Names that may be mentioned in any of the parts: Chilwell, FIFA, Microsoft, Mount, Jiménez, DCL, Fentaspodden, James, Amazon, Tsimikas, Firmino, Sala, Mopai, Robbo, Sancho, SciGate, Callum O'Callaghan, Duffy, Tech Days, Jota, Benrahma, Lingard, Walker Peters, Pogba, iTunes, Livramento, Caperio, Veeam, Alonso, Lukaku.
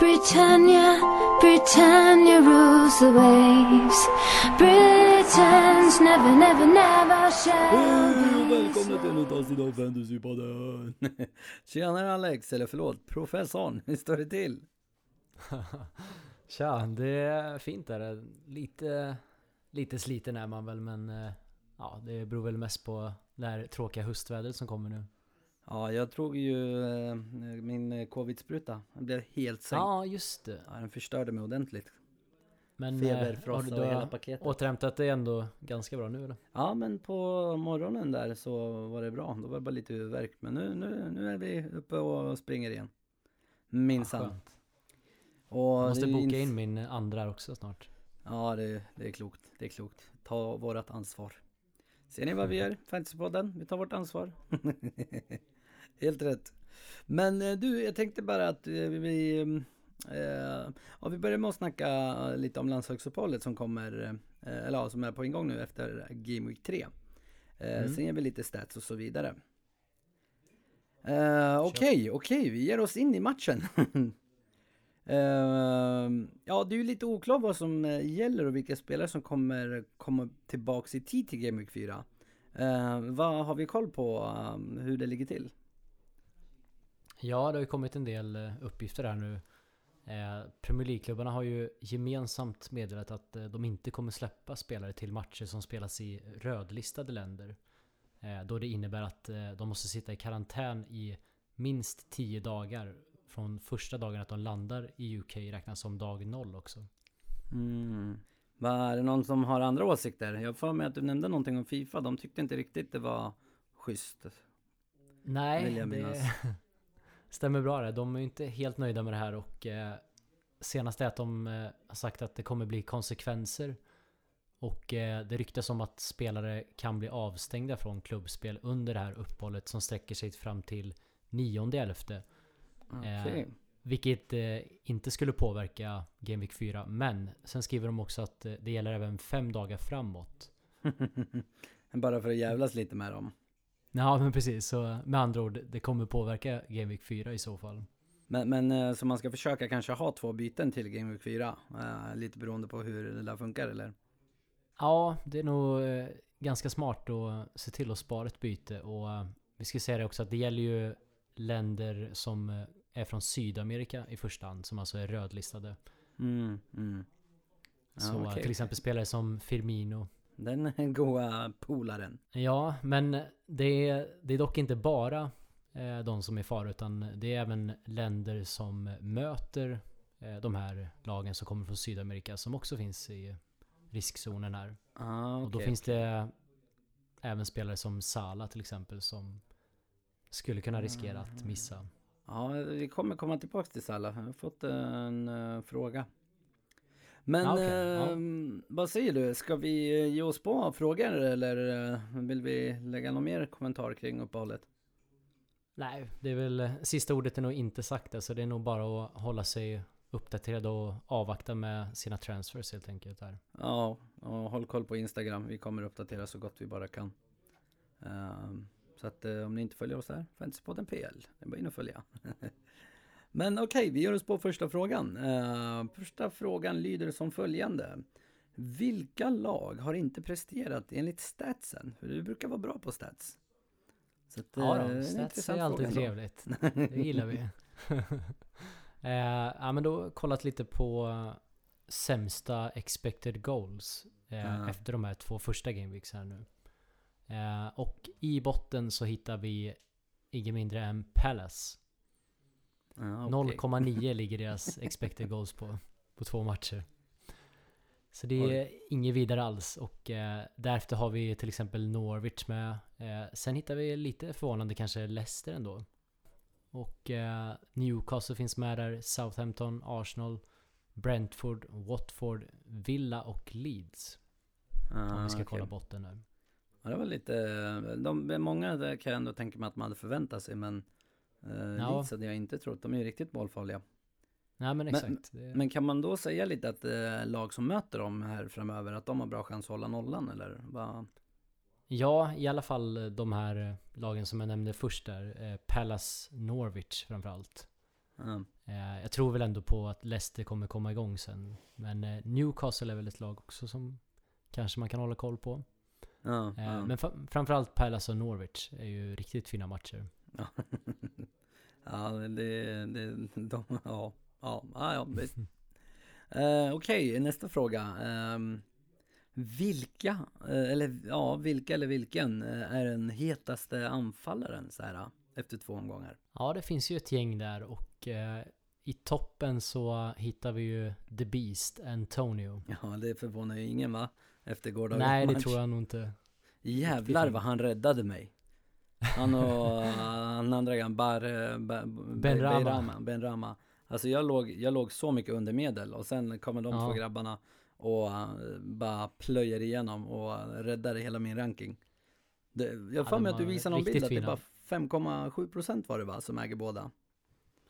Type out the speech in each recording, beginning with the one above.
Britannia, Britannia rules the waves. Britain's never, never, never shall be. Välkomna till Lukas idag Fentaspodden. Tjenare Alex, eller förlåt, professorn, hur står det till? Tja, det är fint där. Lite sliten är man väl, men ja, det beror väl mest på det här tråkiga höstvädret som kommer nu. Ja, jag tog ju min covid-spruta. Den blev helt sänkt. Ja, just det. Ja, den förstörde mig ordentligt. Men feberfrossa och hela paketet. Återhämtat det ändå ganska bra nu, eller? Ja, men på morgonen där så var det bra. Då var det bara lite huvudvärk. Men nu är vi uppe och springer igen. Minsann. Ja, jag måste boka in min andra också snart. Ja, det är klokt. Det är klokt. Ta vårat ansvar. Ser ni vad vi gör? Fantasypodden. Vi tar vårt ansvar. Helt rätt. Men du, jag tänkte bara att vi börjar med att snacka lite om landslagsuppehållet som kommer, eller som är på ingång nu efter Game Week 3. Sen ger vi lite stats och så vidare. Okej, vi ger oss in i matchen. Ja, det är ju lite oklart vad som gäller och vilka spelare som kommer komma tillbaka i tid till Game Week 4. Vad har vi koll på hur det ligger till? Ja, det har ju kommit en del uppgifter här nu. Premier League-klubbarna har ju gemensamt meddelat att de inte kommer släppa spelare till matcher som spelas i rödlistade länder. Då det innebär att de måste sitta i karantän i minst 10 dagar. Från första dagen att de landar i UK räknas som dag 0 också. Är det någon som har andra åsikter? Jag får med att du nämnde någonting om FIFA. De tyckte inte riktigt det var schysst. Nej, det stämmer bra det. De är inte helt nöjda med det här. Och senast är att de har sagt att det kommer bli konsekvenser. Och det ryktas om att spelare kan bli avstängda från klubbspel under det här uppehållet som sträcker sig fram till 9/11. Okay. Vilket inte skulle påverka Game Week 4. Men sen skriver de också att det gäller även 5 dagar framåt. Bara för att jävlas lite med dem. Ja, men precis. Så med andra ord, det kommer påverka Game Week 4 i så fall. Men så man ska försöka kanske ha 2 byten till Game Week 4. Lite beroende på hur det där funkar, eller? Ja, det är nog ganska smart att se till att spara ett byte. Och vi ska säga det också att det gäller ju länder som är från Sydamerika i första hand, som alltså är rödlistade. Ja, så okay. Till exempel spelare som Firmino. Den goa polaren. Ja, men det är dock inte bara de som är i fara, utan det är även länder som möter de här lagen som kommer från Sydamerika som också finns i riskzonen här. Och då finns det även spelare som Sala till exempel som skulle kunna riskera att missa. Ja, vi kommer komma tillbaka till Sala. Jag har fått en fråga. Men vad säger du? Ska vi ge oss på frågor eller vill vi lägga någon mer kommentar kring uppehållet? Nej, det är väl sista ordet är nog inte sagt där, så det är nog bara att hålla sig uppdaterad och avvakta med sina transfers helt enkelt där. Ja, och håll koll på Instagram. Vi kommer uppdatera så gott vi bara kan. Så att om ni inte följer oss här, Fentaspodden PL. Det är bara in och följa. Men okej, vi gör oss på första frågan. Första frågan lyder som följande. Vilka lag har inte presterat enligt statsen? För du brukar vara bra på stats. Så att, stats är alltid trevligt. Det gillar vi. Men då har jag kollat lite på sämsta expected goals efter de här 2 första gameweeks här nu. Och i botten så hittar vi inget mindre än Palace. 0,9 ligger deras expected goals på 2 matcher. Så det är inget vidare alls. Och därefter har vi till exempel Norwich med. Sen hittar vi lite förvånande kanske Leicester ändå. Och Newcastle finns med där. Southampton, Arsenal, Brentford, Watford, Villa och Leeds. Om vi ska kolla botten nu. Ja, det var lite... många där kan jag ändå tänka mig att man hade förväntat sig, men Leeds hade jag inte trott. De är ju riktigt målfarliga. Nej, men exakt. Men kan man då säga lite att lag som möter dem här framöver, att de har bra chans att hålla nollan, eller? Ja, i alla fall de här lagen som jag nämnde först där. Palace, Norwich framförallt. Jag tror väl ändå på att Leicester kommer komma igång sen. Men Newcastle är väl ett lag också som kanske man kan hålla koll på. Men framförallt Palace och Norwich är ju riktigt fina matcher. Okej, nästa fråga. Vilken är den hetaste anfallaren så här efter 2 omgångar? Ja, det finns ju ett gäng där och i toppen så hittar vi ju The Beast, Antonio. Ja, det förvånar ju ingen, va? Efter gårdagens match. Nej, det tror jag nog inte. Jävlar vad han räddade mig. Han och han andra Benrahma. Alltså jag låg så mycket under medel och sen kommer de två grabbarna och bara plöjer igenom och räddar hela min ranking. Jag får med att du visar någon bild att det är bara 5,7% var det, va, som äger båda.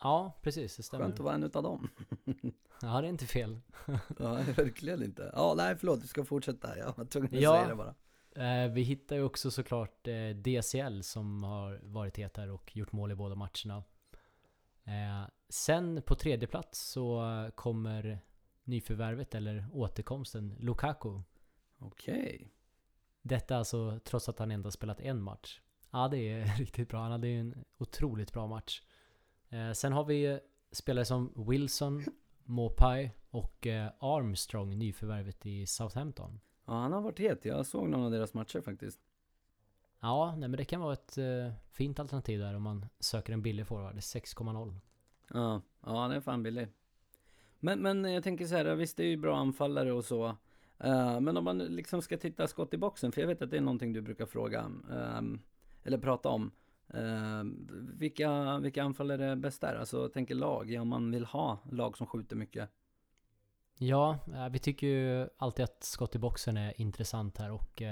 Ja, precis, det stämmer. Skönt att vara en utav dem. Ja, det är inte fel. Ja, verkligen inte. Ja, nej, förlåt, du ska fortsätta. Jag var tvungen att säga det bara. Vi hittar ju också såklart DCL som har varit het här och gjort mål i båda matcherna. Sen på 3:e plats så kommer nyförvärvet eller återkomsten Lukaku. Okej. Detta alltså trots att han ändå spelat en match. Ja, det är riktigt bra. Han hade ju en otroligt bra match. Sen har vi spelare som Wilson, Mopai och Armstrong, nyförvärvet i Southampton. Ja, han har varit het. Jag såg någon av deras matcher faktiskt. Ja, nej, men det kan vara ett fint alternativ där om man söker en billig forward. 6,0. Ja, det är fan billig. Men jag tänker så här, visst, det är ju bra anfallare och så. Men om man liksom ska titta skott i boxen, för jag vet att det är någonting du brukar fråga eller prata om. Vilka anfallare är bäst där? Alltså, jag tänker lag, om man vill ha lag som skjuter mycket. Ja, vi tycker ju alltid att skott i boxen är intressant här och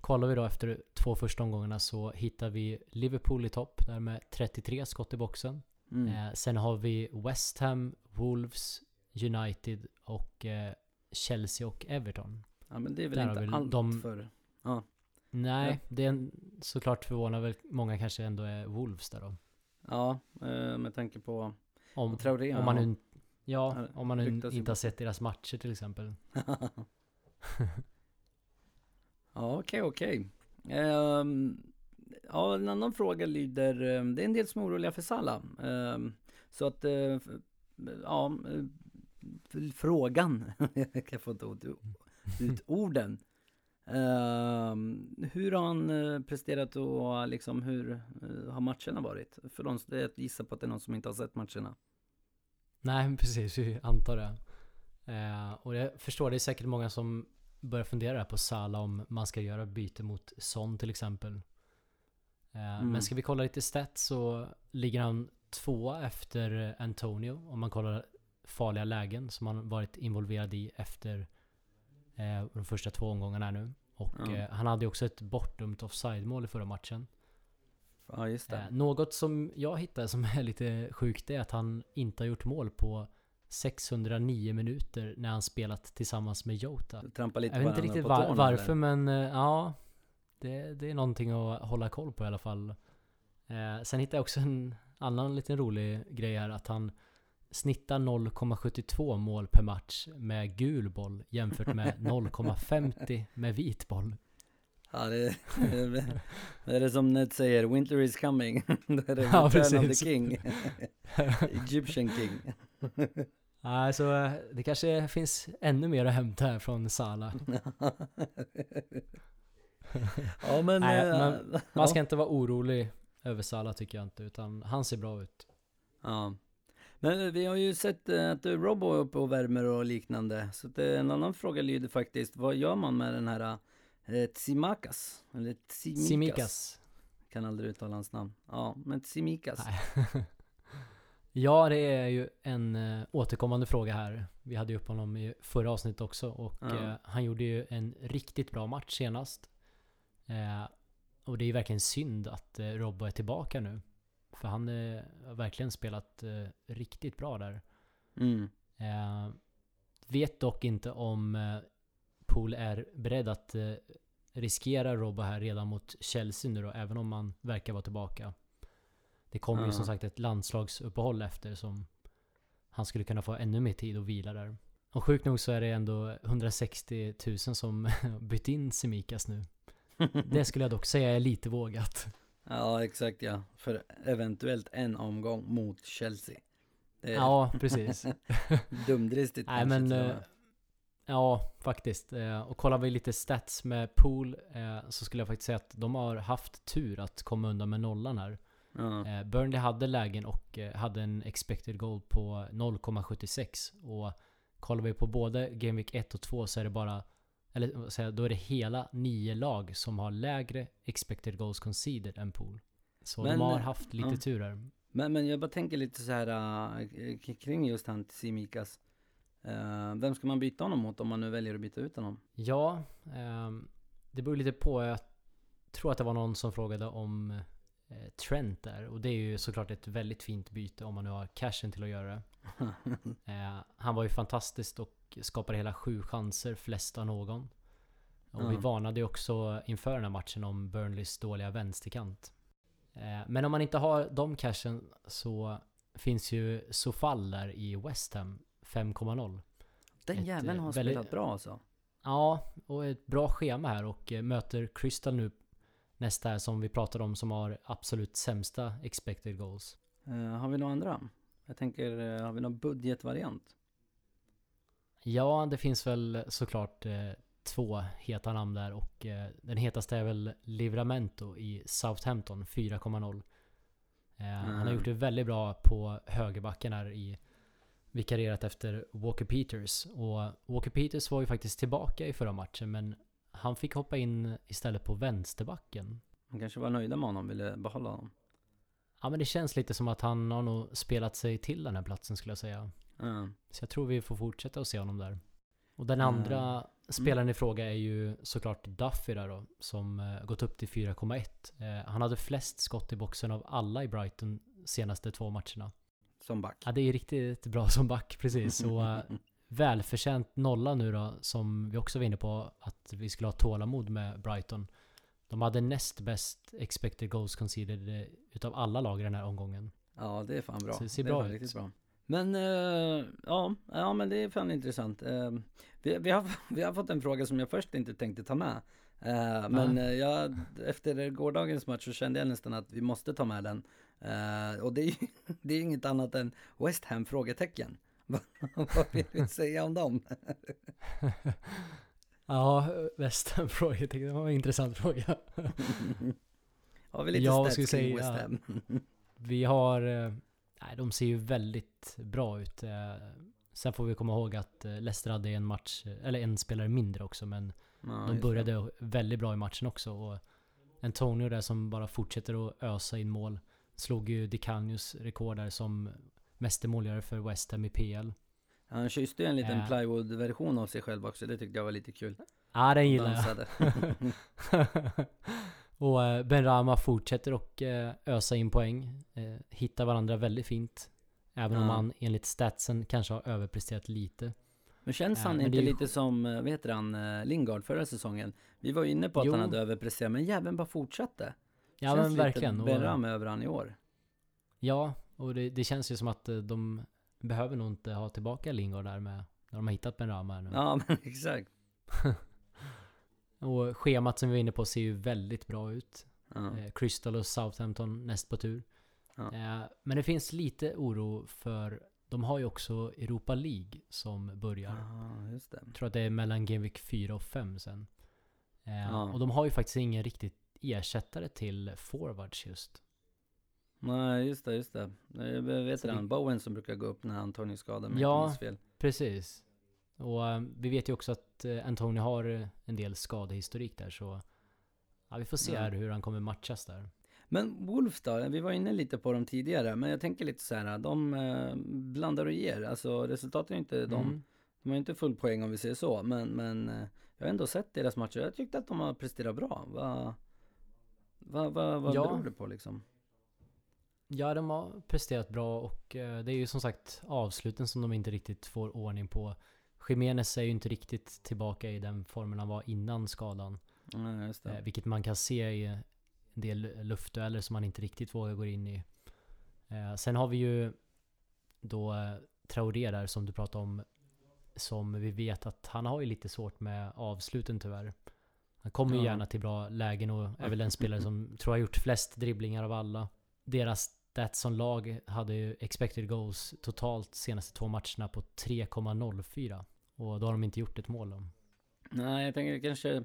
kollar vi då efter 2 första omgångarna så hittar vi Liverpool i topp där med 33 skott i boxen. Sen har vi West Ham, Wolves, United och Chelsea och Everton. Ja, men det är väl där inte allt för... Ja. Nej, det är såklart förvånar väl många kanske ändå är Wolves där då. Ja, med tanke på Traoré. Om man inte har sett deras matcher till exempel. Ja, okej. Ja, en annan fråga lyder, det är en del som är oroliga för Sala. Så att, ja, frågan, jag kan få inte ut orden. Hur har han presterat och liksom hur har matcherna varit? För de, jag gissar på att det är någon som inte har sett matcherna. Nej, precis, jag antar det. Och jag förstår, det är säkert många som börjar fundera på Sala om man ska göra byte mot Son till exempel. Men ska vi kolla lite stats så ligger han 2 efter Antonio om man kollar farliga lägen som han varit involverad i efter de första 2 omgångarna här nu. Och han hade också ett bortdömt offside-mål i förra matchen. Ja, just det. Något som jag hittade som är lite sjukt är att han inte har gjort mål på 609 minuter när han spelat tillsammans med Jota. Trampar lite, jag vet inte riktigt varför, men ja, det är någonting att hålla koll på i alla fall. Sen hittade jag också en annan liten rolig grej här, att han snittar 0,72 mål per match med gul boll jämfört med 0,50 med vit boll. Ja, det är det som Ned säger, winter is coming. Det är return of the king. Egyptian king. Alltså, det kanske finns ännu mer att hämta här från Sala. Ja, men, man ska inte vara orolig över Sala, tycker jag inte, utan han ser bra ut. Ja. Men vi har ju sett att Robbo är uppe och värmer och liknande. Så det, en annan fråga lyder faktiskt, vad gör man med den här Tsimikas? Eller Tsimikas. Kan aldrig uttala hans namn. Ja, men Tsimikas. Ja, det är ju en återkommande fråga här. Vi hade ju upp honom i förra avsnittet också. Och han gjorde ju en riktigt bra match senast. Och det är ju verkligen synd att Robbo är tillbaka nu. För han har verkligen spelat riktigt bra där. Vet dock inte om Pool är beredd att riskera Robbo här redan mot Chelsea nu då, även om man verkar vara tillbaka. Det kommer ju som sagt ett landslagsuppehåll efter som han skulle kunna få ännu mer tid och vila där. Och sjukt nog så är det ändå 160 000 som bytt in Tsimikas nu. Det skulle jag dock säga är lite vågat. Ja, exakt ja. För eventuellt en omgång mot Chelsea. Det är... Ja, precis. Dumdristigt. Nej, men ja, faktiskt. Och kollar vi lite stats med Pool så skulle jag faktiskt säga att de har haft tur att komma undan med nollan här. Uh-huh. Burnley hade lägen och hade en expected goal på 0,76 och kollar vi på både Game Week 1 och 2 så är det bara, eller då är det hela 9 lag som har lägre expected goals conceded än Pool. Så men, de har haft lite tur här. Men jag bara tänker lite så här kring just han Tsimikas. Vem ska man byta honom mot om man nu väljer att byta ut honom? Ja, det beror lite på. Jag tror att det var någon som frågade om Trent där. Och det är ju såklart ett väldigt fint byte om man nu har cashen till att göra det. Han var ju fantastisk och skapade hela 7 chanser, flest av någon. Och vi varnade ju också inför den här matchen om Burnleys dåliga vänsterkant. Men om man inte har de cashen så finns ju Sofall där i West Ham 5,0. Den jäveln har spelat väldigt bra alltså. Ja, och ett bra schema här och möter Crystal nu nästa här som vi pratade om som har absolut sämsta expected goals. Har vi några andra? Jag tänker, har vi någon budgetvariant? Ja, det finns väl såklart 2 heta namn där och den hetaste är väl Livramento i Southampton 4,0. Han har gjort det väldigt bra på högerbacken här i vikarierat efter Walker Peters och Walker Peters var ju faktiskt tillbaka i förra matchen men han fick hoppa in istället på vänsterbacken. Han kanske var nöjda med honom, ville behålla honom. Ja men det känns lite som att han har nog spelat sig till den här platsen skulle jag säga. Så jag tror vi får fortsätta att se honom där. Och den andra spelaren i fråga är ju såklart Duffy där då, som gått upp till 4,1. Han hade flest skott i boxen av alla i Brighton senaste 2 matcherna. Som back. Ja, det är riktigt bra som back, precis. Så välförtjänt nolla nu då, som vi också var inne på att vi skulle ha tålamod med Brighton. De hade näst bäst expected goals conceded utav alla lag i den här omgången. Ja, det är fan bra. Så det ser bra ut. Riktigt bra. Men ja, men det är fan intressant. Vi har fått en fråga som jag först inte tänkte ta med. Men jag, efter gårdagens match så kände jag nästan att vi måste ta med den. Och det är inget annat än West Ham frågetecken. Vad vill vi säga om dem? Ja, West Ham frågetecken. Det var en intressant fråga. Har vi lite stats kring West Ham? Vi har... Nej, de ser ju väldigt bra ut. Sen får vi komma ihåg att Leicester hade en match, eller en spelare mindre också, men de började väldigt bra i matchen också. Och Antonio där som bara fortsätter att ösa in mål slog ju Di Canios rekord där som mästermålgörare för West Ham i PL. Han kysste ju en liten plywood-version av sig själv också, det tyckte jag var lite kul. Ja, den gillar jag. Och Benrahma fortsätter och ösa in poäng. Hittar varandra väldigt fint. Även om han enligt statsen kanske har överpresterat lite. Men känns han inte lite som, vet han, Lingard förra säsongen? Vi var inne på att han hade överpresterat, men jäveln bara fortsatte. Ja, känns men verkligen. Känns lite Benrahma över han i år. Ja, och det känns ju som att de behöver nog inte ha tillbaka Lingard där med när de har hittat Benrahma nu. Ja, men exakt. Och schemat som vi är inne på ser ju väldigt bra ut. Crystal och Southampton näst på tur. Men det finns lite oro för de har ju också Europa League som börjar. Just det. Jag tror att det är mellan Game Week 4 och 5 sen. Och de har ju faktiskt ingen riktigt ersättare till forwards just. Nej, just det. Jag vet det. Bowen som brukar gå upp när Antonio skadar med fel. Ja, precis. Och vi vet ju också att Antonio har en del skadehistorik där så ja, vi får se här hur han kommer matchas där. Men Wolves då, vi var inne lite på dem tidigare men jag tänker lite så här, de blandar och ger, alltså resultatet är inte de har inte full poäng om vi säger så men jag har ändå sett deras matcher, jag tyckte att de har presterat bra. Vad beror det på liksom? Ja, de har presterat bra och det är ju som sagt avsluten som de inte riktigt får ordning på. Jiménez är ju inte riktigt tillbaka i den formen han var innan skadan. Ja, just det. Vilket man kan se i en del luftdueller som man inte riktigt vågar gå in i. Sen har vi ju då Traoré där som du pratade om, som vi vet att han har ju lite svårt med avsluten tyvärr. Han kommer ju gärna till bra lägen och är väl en spelare som tror jag gjort flest dribblingar av alla. Deras stats som lag hade ju expected goals totalt senaste 2 matcherna på 3,04 och då har de inte gjort ett mål om. Nej, jag tänker kanske,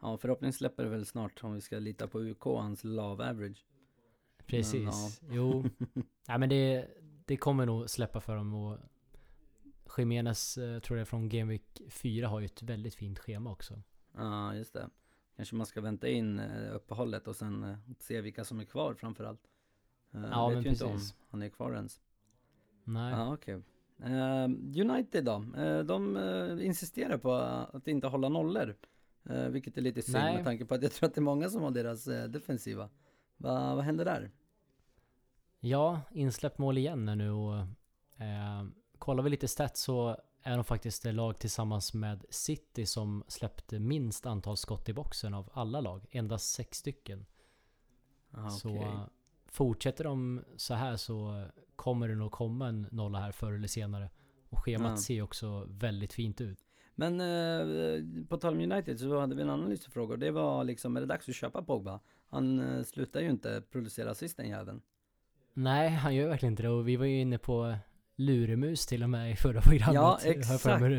ja, förhoppningsvis släpper det väl snart om vi ska lita på UK och hans love average. Precis, men, ja. Jo. Nej, men det kommer nog släppa för dem, och Jiménez tror jag från Game Week 4 har ju ett väldigt fint schema också. Ja, just det. Kanske man ska vänta in uppehållet och sen se vilka som är kvar framförallt. Ja, vet men ju precis. Inte om han är kvar ens. Nej. Ja, okej. Okay. United då? De insisterar på att inte hålla nollor. Vilket är lite synd med tanke på att jag tror att det är många som har deras defensiva. Vad händer där? Ja, insläppt mål igen nu. Och, kollar vi lite stats så är de faktiskt det lag tillsammans med City som släppte minst antal skott i boxen av alla lag. Endast 6 stycken. Ah, så okay. Fortsätter de så här så kommer det nog komma en nolla här förr eller senare. Och schemat ser också väldigt fint ut. Men på tal om United så hade vi en annan listefråga. Det var liksom, är det dags att köpa Pogba? Han slutar ju inte producera assisten jäveln. Nej, han gör verkligen inte det. Och vi var ju inne på luremus till och med i förra programmet. Ja, exakt. Men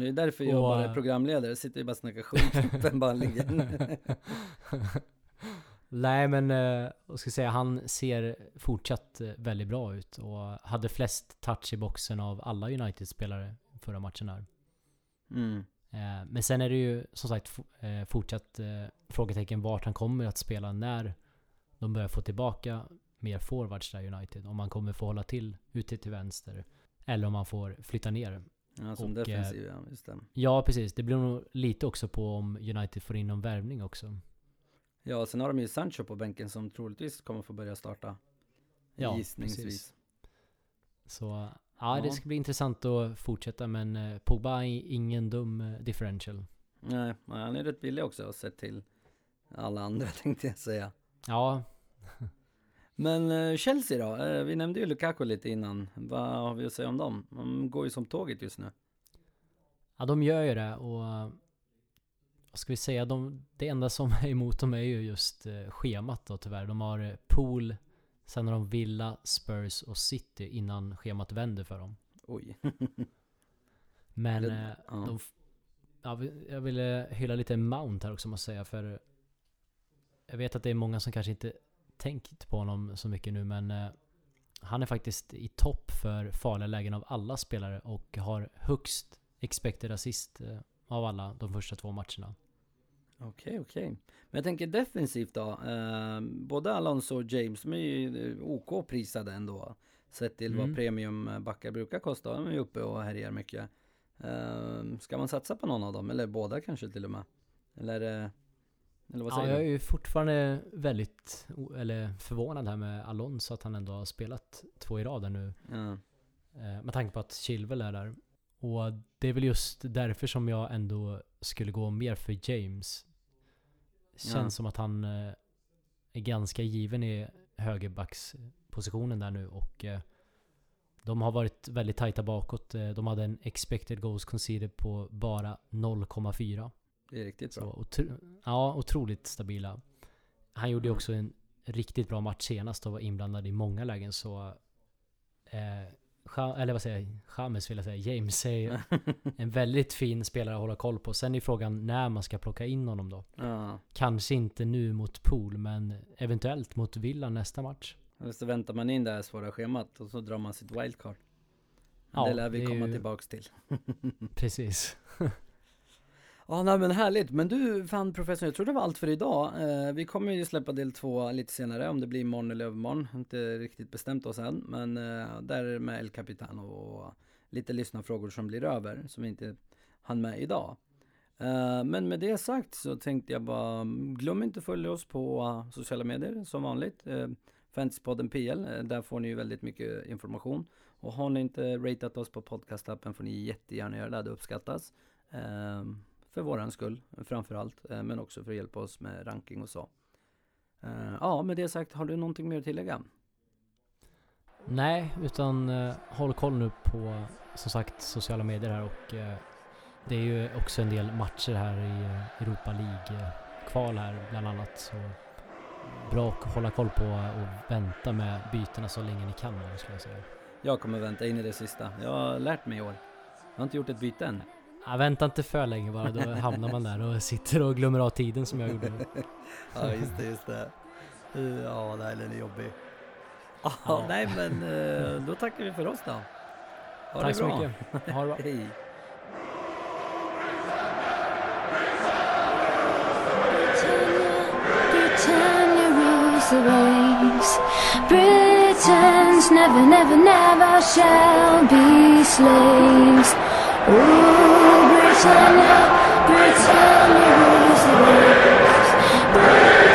det är därför jag bara är programledare. Sitter ju bara och snackar skit. Den bara ligger. Nej, men jag ska säga, han ser fortsatt väldigt bra ut och hade flest touch i boxen av alla United-spelare förra matchen här. Men sen är det ju som sagt fortsatt frågetecken vart han kommer att spela när de börjar få tillbaka mer forwards där United. Om man kommer få hålla till ute till vänster eller om man får flytta ner. Ja, som defensiv, ja, just det. Ja, precis. Det blir nog lite också på om United får in någon värvning också. Ja, sen har de ju Sancho på bänken som troligtvis kommer få börja starta. Ja, gissningsvis. Precis. Så ja, det ska bli intressant att fortsätta, men Pogba är ingen dum differential. Nej, han är rätt billig också och sett till alla andra, tänkte jag säga. Ja. Men Chelsea då? Vi nämnde ju Lukaku lite innan. Vad har vi att säga om dem? De går ju som tåget just nu. Ja, de gör ju det, och ska vi säga, det enda som är emot dem är ju just schemat då tyvärr. De har Pool, sen har de Villa, Spurs och City innan schemat vänder för dem. Oj. Men jag ville hylla lite Mount här också, måste säga, för jag vet att det är många som kanske inte tänkt på honom så mycket nu, men han är faktiskt i topp för farliga lägen av alla spelare och har högst expected assist av alla de första 2 matcherna. Okej. Men jag tänker defensivt då. Både Alonso och James, de är ju OK-prisade ändå. Sett till vad premiumbackar brukar kosta. De är ju uppe och härjar mycket. Ska man satsa på någon av dem? Eller båda kanske till och med? Eller vad säger du? Jag är ju fortfarande väldigt förvånad här med Alonso. Att han ändå har spelat 2 i rad nu. Med tanke på att Chilwell är där. Och det är väl just därför som jag ändå skulle gå mer för James. Känns som att han är ganska given i högerbackspositionen där nu. Och de har varit väldigt tajta bakåt. De hade en expected goals conceded på bara 0,4. Det är riktigt bra. Otroligt stabila. Han gjorde också en riktigt bra match senast och var inblandad i många lägen. Så James är en väldigt fin spelare att hålla koll på. Sen är frågan när man ska plocka in honom då. Kanske inte nu mot Pool, men eventuellt mot Villa nästa match. Och så väntar man in det här svåra schemat och så drar man sitt wildcard. Det lär vi komma tillbaks till. Precis. Men härligt. Men du, professor, jag tror det var allt för idag. Vi kommer ju släppa del 2 lite senare, om det blir imorgon eller övermorgon. Inte riktigt bestämt oss än, men där med El Capitano och lite lyssnarfrågor som blir över, som vi inte hann med idag. Men med det sagt så tänkte jag bara, glöm inte att följa oss på sociala medier som vanligt. Fentaspodden PL, där får ni ju väldigt mycket information. Och har ni inte ratat oss på podcastappen får ni jättegärna göra det, det uppskattas. För våran skull framförallt, men också för att hjälpa oss med ranking och så. Med det sagt, har du någonting mer att tillägga? Nej, utan håll koll nu på, som sagt, sociala medier här, och det är ju också en del matcher här i Europa League-kval här bland annat, så bra att hålla koll på och vänta med bytena så länge ni kan, skulle jag säga. Jag kommer vänta in i det sista. Jag har lärt mig i år. Jag har inte gjort ett byte än. Ja, vänta inte för länge bara, då hamnar man där och sitter och glömmer av tiden som jag gjorde. Ja, just det. Ja, det här är jobbigt. Ah, ja. Nej, men då tackar vi för oss då. Tack så mycket. Ha det bra. Hej. Britannia rules the race. Britain's never, never, never shall be slaves. Oh, Britannia rules the race.